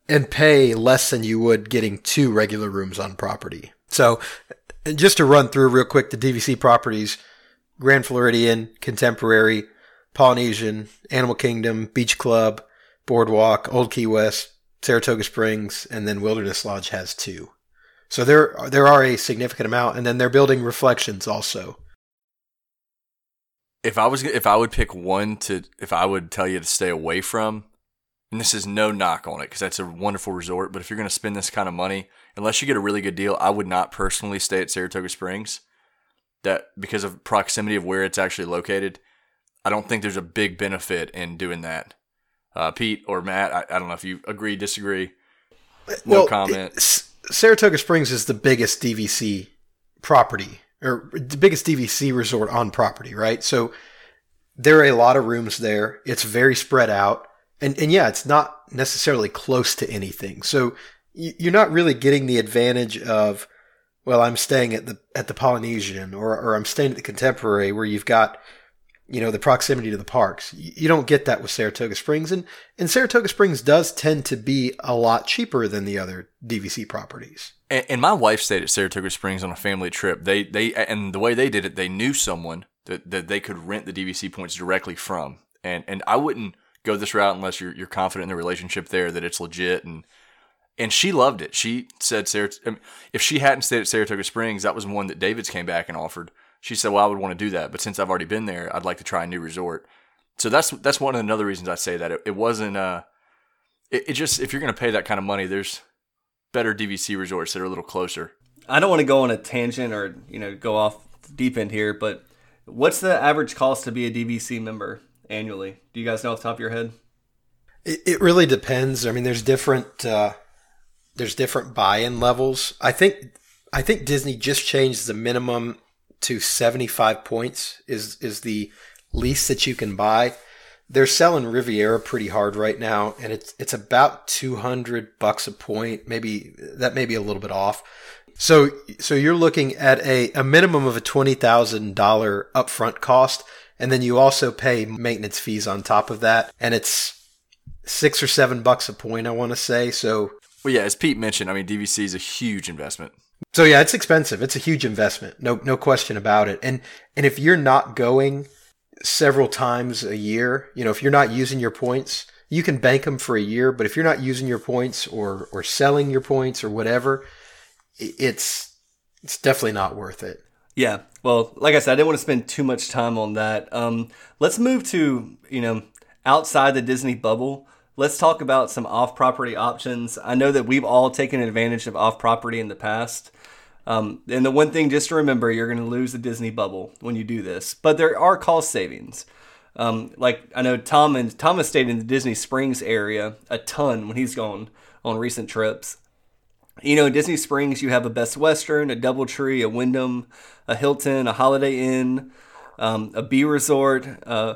and pay less than you would getting two regular rooms on property. So, just to run through real quick, the D V C properties: Grand Floridian, Contemporary, Polynesian, Animal Kingdom, Beach Club, Boardwalk, Old Key West, Saratoga Springs, and then Wilderness Lodge has two. So there there are a significant amount, and then they're building Reflections also. If I was, if I would pick one to, if I would tell you to stay away from, and this is no knock on it because that's a wonderful resort, but if you're going to spend this kind of money, unless you get a really good deal, I would not personally stay at Saratoga Springs. That because of proximity of where it's actually located, I don't think there's a big benefit in doing that. Uh, Pete or Matt, I, I don't know if you agree, disagree. No well, comment. Saratoga Springs is the biggest D V C property. Or the biggest D V C resort on property, right? So there are a lot of rooms there. It's very spread out. And and yeah, it's not necessarily close to anything. So you're not really getting the advantage of, well, I'm staying at the at the Polynesian or or I'm staying at the Contemporary where you've got, you know, the proximity to the parks. You don't get that with Saratoga Springs. And, and Saratoga Springs does tend to be a lot cheaper than the other D V C properties. And, and my wife stayed at Saratoga Springs on a family trip. They they And the way they did it, they knew someone that, that they could rent the D V C points directly from. And and I wouldn't go this route unless you're you're confident in the relationship there, that it's legit. And and she loved it. She said, Sarah, I mean, if she hadn't stayed at Saratoga Springs, that was one that David's came back and offered. She said, well, I would want to do that, but since I've already been there, I'd like to try a new resort. So that's that's one of the other reasons I say that. It, it wasn't, uh, it, it just, if you're going to pay that kind of money, there's better D V C resorts that are a little closer. I don't want to go on a tangent or, you know, go off the deep end here, but what's the average cost to be a D V C member annually? Do you guys know off the top of your head? It, it really depends. I mean, there's different, uh, there's different buy-in levels. I think, I think Disney just changed the minimum to seventy-five points is is the least that you can buy. They're selling Riviera pretty hard right now, and it's it's about two hundred bucks a point. Maybe that may be a little bit off. So so you're looking at a, a minimum of a twenty thousand dollars upfront cost, and then you also pay maintenance fees on top of that, and it's six or seven bucks a point, I want to say. So, well, yeah, as Pete mentioned, I mean, D V C is a huge investment. So yeah, it's expensive. It's a huge investment. No, no question about it. And and if you're not going several times a year, you know, if you're not using your points, you can bank them for a year. But if you're not using your points or or selling your points or whatever, it's it's definitely not worth it. Yeah. Well, like I said, I didn't want to spend too much time on that. Um, let's move to, you know, outside the Disney bubble. Let's talk about some off-property options. I know that we've all taken advantage of off-property in the past. Um, and the one thing just to remember, you're going to lose the Disney bubble when you do this. But there are cost savings. Um, like I know Tom and Thomas stayed in the Disney Springs area a ton when he's gone on recent trips. You know, in Disney Springs, you have a Best Western, a DoubleTree, a Wyndham, a Hilton, a Holiday Inn, um, a B Resort, uh,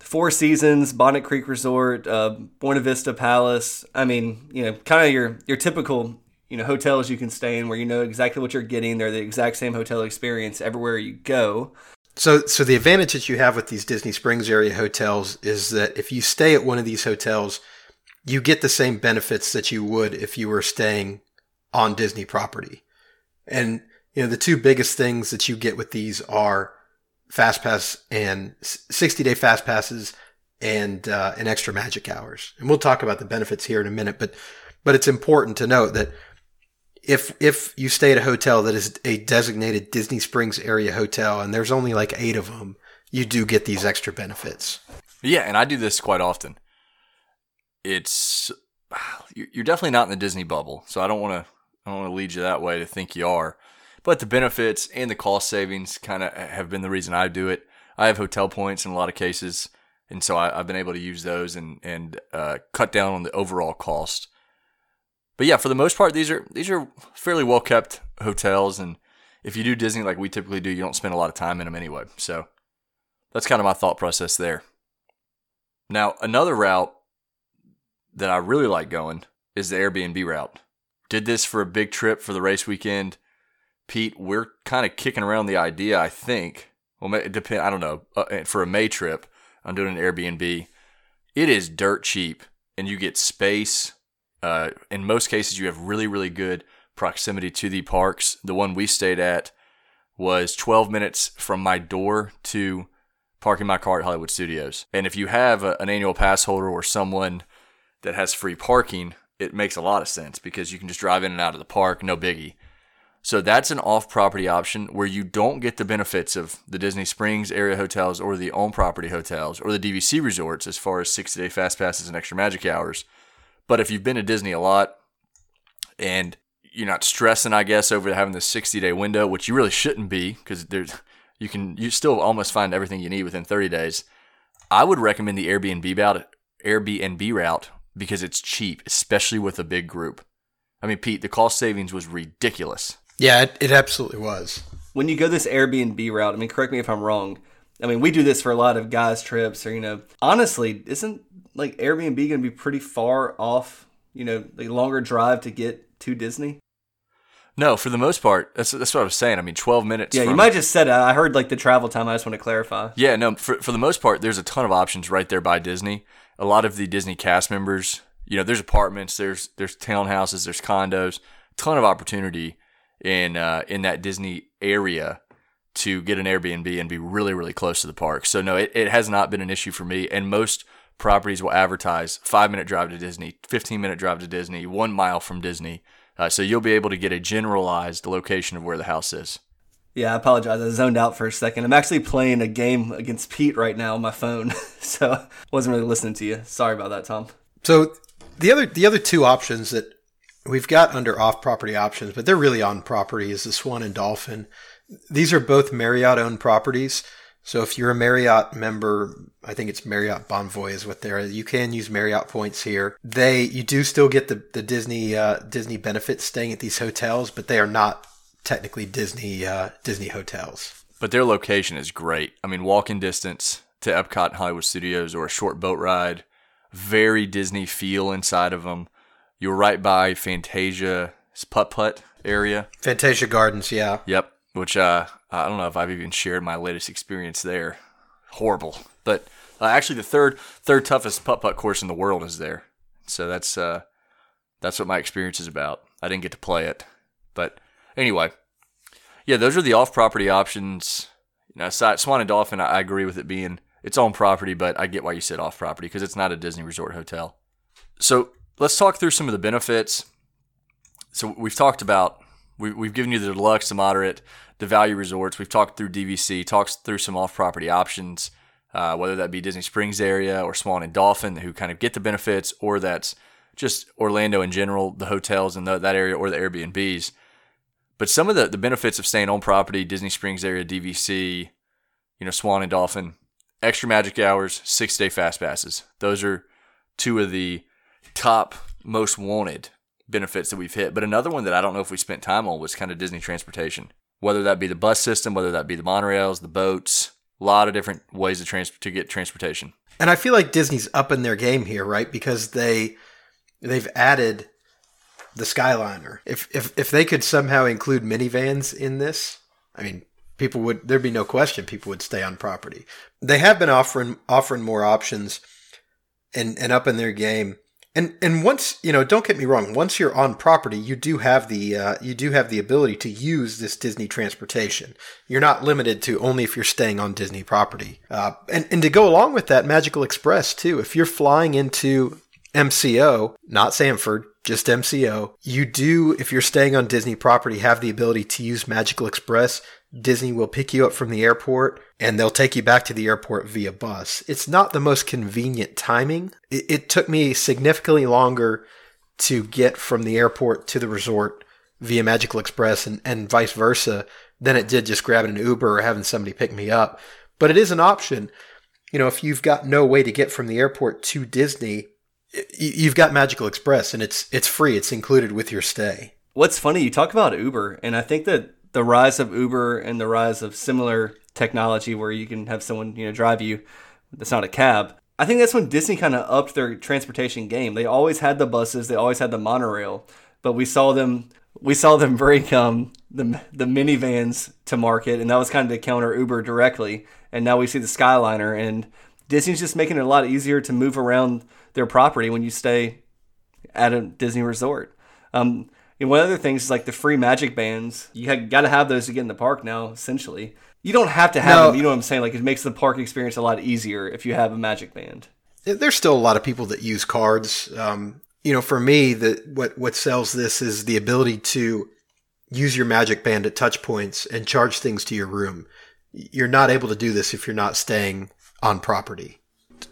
Four Seasons, Bonnet Creek Resort, uh, Buena Vista Palace. I mean, you know, kind of your your typical, you know, hotels you can stay in where you know exactly what you're getting. They're the exact same hotel experience everywhere you go. So so the advantage that you have with these Disney Springs area hotels is that if you stay at one of these hotels, you get the same benefits that you would if you were staying on Disney property. And, you know, the two biggest things that you get with these are fast pass and sixty day fast passes and, uh, and extra magic hours. And we'll talk about the benefits here in a minute, but, but it's important to note that if, if you stay at a hotel that is a designated Disney Springs area hotel, and there's only like eight of them, you do get these extra benefits. Yeah. And I do this quite often. It's, you're definitely not in the Disney bubble. So I don't want to, I don't want to lead you that way to think you are. But the benefits and the cost savings kind of have been the reason I do it. I have hotel points in a lot of cases, and so I, I've been able to use those and and uh, cut down on the overall cost. But yeah, for the most part, these are these are fairly well kept hotels, and if you do Disney like we typically do, you don't spend a lot of time in them anyway. So that's kind of my thought process there. Now, another route that I really like going is the Airbnb route. Did this for a big trip for the race weekend. Pete, we're kind of kicking around the idea, I think. Well, it depend. I don't know. Uh, for a May trip, I'm doing an Airbnb. It is dirt cheap, and you get space. Uh, in most cases, you have really, really good proximity to the parks. The one we stayed at was twelve minutes from my door to parking my car at Hollywood Studios. And if you have a, an annual pass holder or someone that has free parking, it makes a lot of sense because you can just drive in and out of the park, no biggie. So that's an off-property option where you don't get the benefits of the Disney Springs area hotels or the on-property hotels or the D V C resorts as far as sixty-day fast passes and extra magic hours. But if you've been to Disney a lot and you're not stressing, I guess, over having this sixty-day window, which you really shouldn't be because there's you can you still almost find everything you need within thirty days, I would recommend the Airbnb route, Airbnb route because it's cheap, especially with a big group. I mean, Pete, the cost savings was ridiculous. Yeah, it, it absolutely was. When you go this Airbnb route, I mean, correct me if I'm wrong. I mean, we do this for a lot of guys' trips or, you know, honestly, isn't like Airbnb going to be pretty far off, you know, the longer drive to get to Disney? No, for the most part, that's that's what I was saying. I mean, twelve minutes. Yeah, from, you might just said I heard like the travel time. I just want to clarify. Yeah, no, for for the most part, there's a ton of options right there by Disney. A lot of the Disney cast members, you know, there's apartments, there's there's townhouses, there's condos, ton of opportunity in uh, in that Disney area to get an Airbnb and be really, really close to the park. So no, it, it has not been an issue for me. And most properties will advertise five minute drive to Disney, fifteen minute drive to Disney, one mile from Disney. Uh, so you'll be able to get a generalized location of where the house is. Yeah, I apologize. I zoned out for a second. I'm actually playing a game against Pete right now on my phone, so I wasn't really listening to you. Sorry about that, Tom. So the other the other two options that we've got under off-property options, but they're really on property, is the Swan and Dolphin. These are both Marriott-owned properties. So if you're a Marriott member, I think it's Marriott Bonvoy is what they're, you can use Marriott points here. They, you do still get the, the Disney, uh, Disney benefits staying at these hotels, but they are not technically Disney, uh, Disney hotels. But their location is great. I mean, walking distance to Epcot and Hollywood Studios or a short boat ride, very Disney feel inside of them. You're right by Fantasia's putt-putt area. Fantasia Gardens, yeah. Yep. Which uh, I don't know if I've even shared my latest experience there. Horrible. But uh, actually the third third toughest putt-putt course in the world is there. So that's uh, that's what my experience is about. I didn't get to play it. But anyway, yeah, those are the off-property options. You know, Swan and Dolphin, I agree with it being its own property, but I get why you said off-property because it's not a Disney Resort hotel. So let's talk through some of the benefits. So we've talked about We, we've given you the deluxe, the moderate, the value resorts. We've talked through D V C, talked through some off-property options, uh, whether that be Disney Springs area or Swan and Dolphin, who kind of get the benefits, or that's just Orlando in general, the hotels in the, that area, or the Airbnbs. But some of the, the benefits of staying on property, Disney Springs area, D V C, you know, Swan and Dolphin, extra magic hours, six-day fast passes. Those are two of the top most wanted benefits that we've hit. But another one that I don't know if we spent time on was kind of Disney transportation, whether that be the bus system, whether that be the monorails, the boats, a lot of different ways to, trans- to get transportation. And I feel like Disney's up in their game here, right? Because they, they've added the Skyliner. If, if, if they could somehow include minivans in this, I mean, people would, there'd be no question people would stay on property. They have been offering, offering more options and, and up in their game. And and once, you know, don't get me wrong, once you're on property, you do have the uh, you do have the ability to use this Disney transportation. You're not limited to only if you're staying on Disney property. Uh, and, and to go along with that, Magical Express, too. If you're flying into M C O, not Sanford, just M C O, you do, if you're staying on Disney property, have the ability to use Magical Express. Disney will pick you up from the airport, and they'll take you back to the airport via bus. It's not the most convenient timing. It, it took me significantly longer to get from the airport to the resort via Magical Express and, and vice versa than it did just grabbing an Uber or having somebody pick me up. But it is an option. You know, if you've got no way to get from the airport to Disney, you've got Magical Express, and it's it's free. It's included with your stay. What's funny, you talk about Uber, and I think that the rise of Uber and the rise of similar technology where you can have someone, you know, drive you that's not a cab. I think that's when Disney kind of upped their transportation game. They always had the buses, they always had the monorail, but we saw them we saw them bring um the the minivans to market, and that was kind of to counter Uber directly. And now we see the Skyliner, and Disney's just making it a lot easier to move around their property when you stay at a Disney resort. Um, And one of the things is like the free magic bands. You got to have those to get in the park now, essentially. You don't have to have no, them. You know what I'm saying? Like, it makes the park experience a lot easier if you have a magic band. There's still a lot of people that use cards. Um, you know, for me, the, what, what sells this is the ability to use your magic band at touch points and charge things to your room. You're not able to do this if you're not staying on property.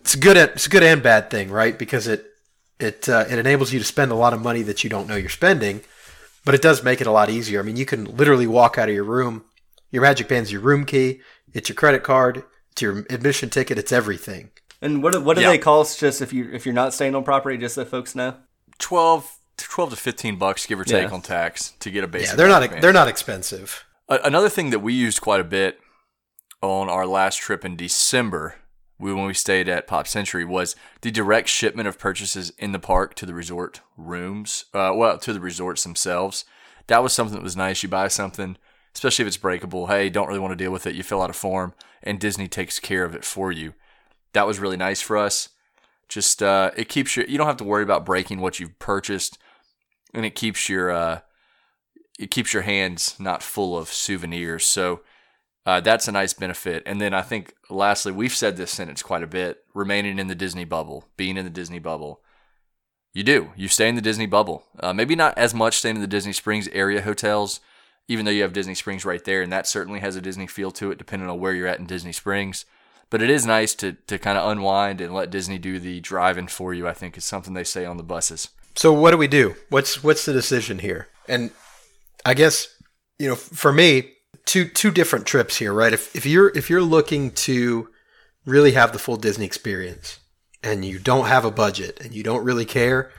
It's a good, it's a good and bad thing, right? Because it, it, uh, it enables you to spend a lot of money that you don't know you're spending. But it does make it a lot easier. I mean, you can literally walk out of your room. Your magic band's your room key. It's your credit card. It's your admission ticket. It's everything. And what what do yeah. they cost? Just if you if you're not staying on property, just so folks know, twelve to twelve to fifteen bucks, give or take, yeah. on tax to get a basic. Yeah, they're not band. They're not expensive. Another thing that we used quite a bit on our last trip in December we, when we stayed at Pop Century was the direct shipment of purchases in the park to the resort rooms, uh, well, to the resorts themselves. That was something that was nice. You buy something, especially if it's breakable. Hey, don't really want to deal with it. You fill out a form, and Disney takes care of it for you. That was really nice for us. Just uh, it keeps you. You don't have to worry about breaking what you've purchased, and it keeps your uh, it keeps your hands not full of souvenirs. So uh, that's a nice benefit. And then I think, lastly, we've said this sentence quite a bit: remaining in the Disney bubble, being in the Disney bubble. You do. You stay in the Disney bubble. Uh, maybe not as much staying in the Disney Springs area hotels, even though you have Disney Springs right there, and that certainly has a Disney feel to it, depending on where you're at in Disney Springs. But it is nice to to kind of unwind and let Disney do the driving for you, I think, is something they say on the buses. So what do we do? What's what's the decision here? And I guess, you know, for me, two two different trips here, right? If if you're if you're looking to really have the full Disney experience and you don't have a budget and you don't really care,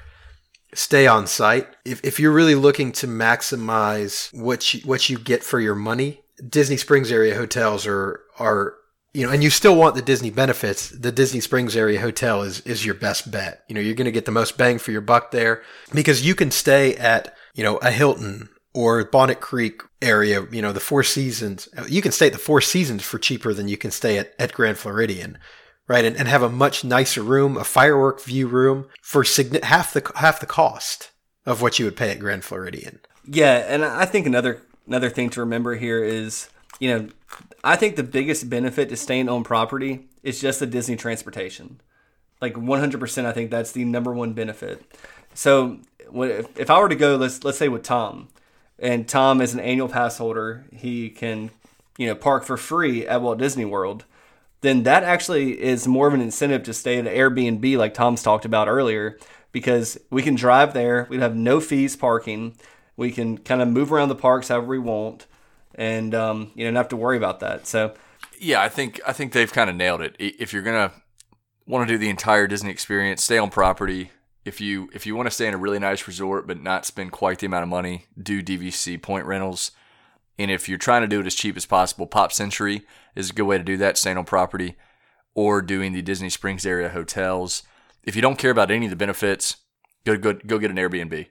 stay on site. If if you're really looking to maximize what you what you get for your money, Disney Springs area hotels are are you know, and you still want the Disney benefits, the Disney Springs area hotel is, is your best bet. You know, you're going to get the most bang for your buck there because you can stay at, you know, a Hilton or Bonnet Creek area, you know, the Four Seasons. You can stay at the Four Seasons for cheaper than you can stay at, at Grand Floridian, right? And, and have a much nicer room, a firework view room for signi- half the, half the cost of what you would pay at Grand Floridian. Yeah. And I think another, another thing to remember here is, you know, I think the biggest benefit to staying on property is just the Disney transportation. Like one hundred percent, I think that's the number one benefit. So if I were to go, let's let's say with Tom, and Tom is an annual pass holder, he can, you know, park for free at Walt Disney World, then that actually is more of an incentive to stay at an Airbnb like Tom's talked about earlier, because we can drive there, we'd have no fees parking, we can kind of move around the parks however we want, and um, you don't have to worry about that. So, yeah, I think I think they've kind of nailed it. If you're gonna want to do the entire Disney experience, stay on property. If you if you want to stay in a really nice resort but not spend quite the amount of money, do D V C point rentals. And if you're trying to do it as cheap as possible, Pop Century is a good way to do that, staying on property, or doing the Disney Springs area hotels. If you don't care about any of the benefits, go go go get an Airbnb.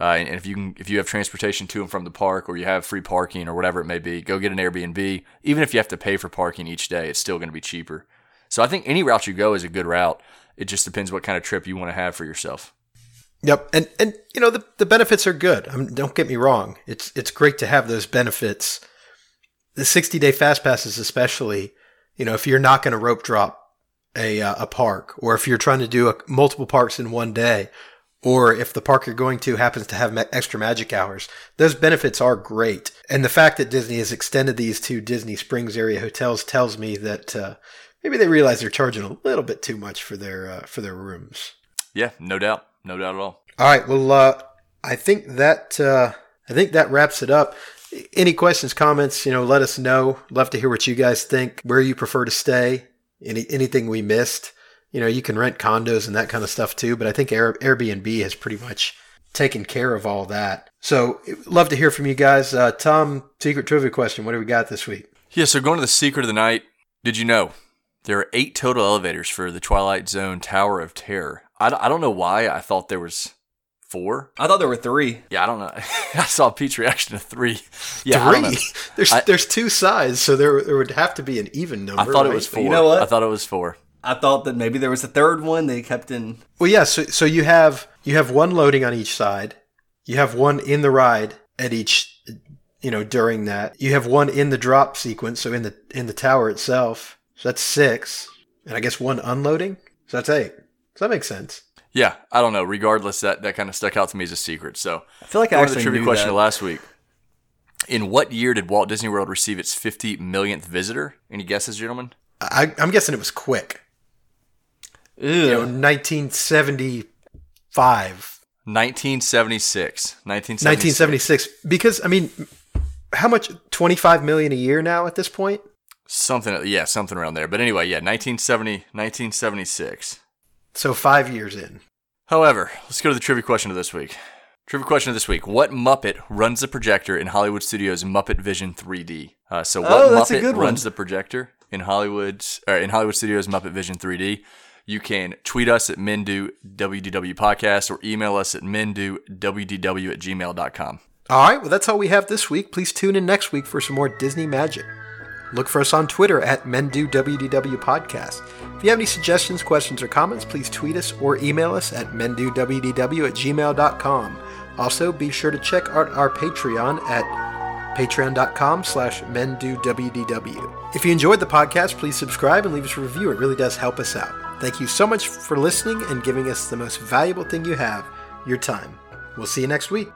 Uh, and if you can, if you have transportation to and from the park, or you have free parking or whatever it may be, go get an Airbnb. Even if you have to pay for parking each day, it's still going to be cheaper. So I think any route you go is a good route. It just depends what kind of trip you want to have for yourself. Yep. And, and you know, the, the benefits are good. I mean, don't get me wrong. It's, it's great to have those benefits. The sixty-day fast passes especially, you know, if you're not going to rope drop a, uh, a park, or if you're trying to do a, multiple parks in one day, or if the park you're going to happens to have extra magic hours, those benefits are great. And the fact that Disney has extended these to Disney Springs area hotels tells me that uh, maybe they realize they're charging a little bit too much for their uh, for their rooms. Yeah, no doubt, no doubt at all. All right, well, uh, I think that uh, I think that wraps it up. Any questions, comments? You know, let us know. Love to hear what you guys think. Where you prefer to stay? Any anything we missed? You know, you can rent condos and that kind of stuff too, but I think Air- Airbnb has pretty much taken care of all that. So, love to hear from you guys. Uh, Tom, secret trivia question. What do we got this week? Yeah, so going to the secret of the night, did you know there are eight total elevators for the Twilight Zone Tower of Terror? I, d- I don't know why I thought there was four. I thought there were three. Yeah, I don't know. I saw Pete's reaction to three. Yeah, three? There's, I, there's two sides, so there, there would have to be an even number. I thought right? it was four. You know what? I thought it was four. I thought that maybe there was a third one they kept in. Well, yeah. So, so you have you have one loading on each side. You have one in the ride at each, you know, during that. You have one in the drop sequence, so in the in the tower itself. So that's six, and I guess one unloading. So that's eight. Does that make sense? Yeah, I don't know. Regardless, that, that kind of stuck out to me as a secret. So I feel like I actually knew that. The trivia question of last week: in what year did Walt Disney World receive its fifty millionth visitor? Any guesses, gentlemen? I, I'm guessing it was quick. Ew. You know, nineteen seventy-five. nineteen seventy-six. nineteen seventy-six. nineteen seventy-six. Because, I mean, how much? twenty-five million dollars a year now at this point? Something, yeah, something around there. But anyway, yeah, nineteen seventy, nineteen seventy-six. So five years in. However, let's go to the trivia question of this week. Trivia question of this week. What Muppet runs the projector in Hollywood Studios' Muppet Vision three D? Uh, so what oh, Muppet runs the projector? in Hollywood, or in Hollywood Studios Muppet Vision three D. You can tweet us at MenDoWDW Podcast or email us at MenDoWDW at gmail dot com. All right, well, that's all we have this week. Please tune in next week for some more Disney magic. Look for us on Twitter at MenDoWDW Podcast. If you have any suggestions, questions, or comments, please tweet us or email us at MenDoWDW at gmail dot com. Also, be sure to check out our Patreon at patreon.com slash MenDoWDW. If you enjoyed the podcast, please subscribe and leave us a review. It really does help us out. Thank you so much for listening and giving us the most valuable thing you have, your time. We'll see you next week.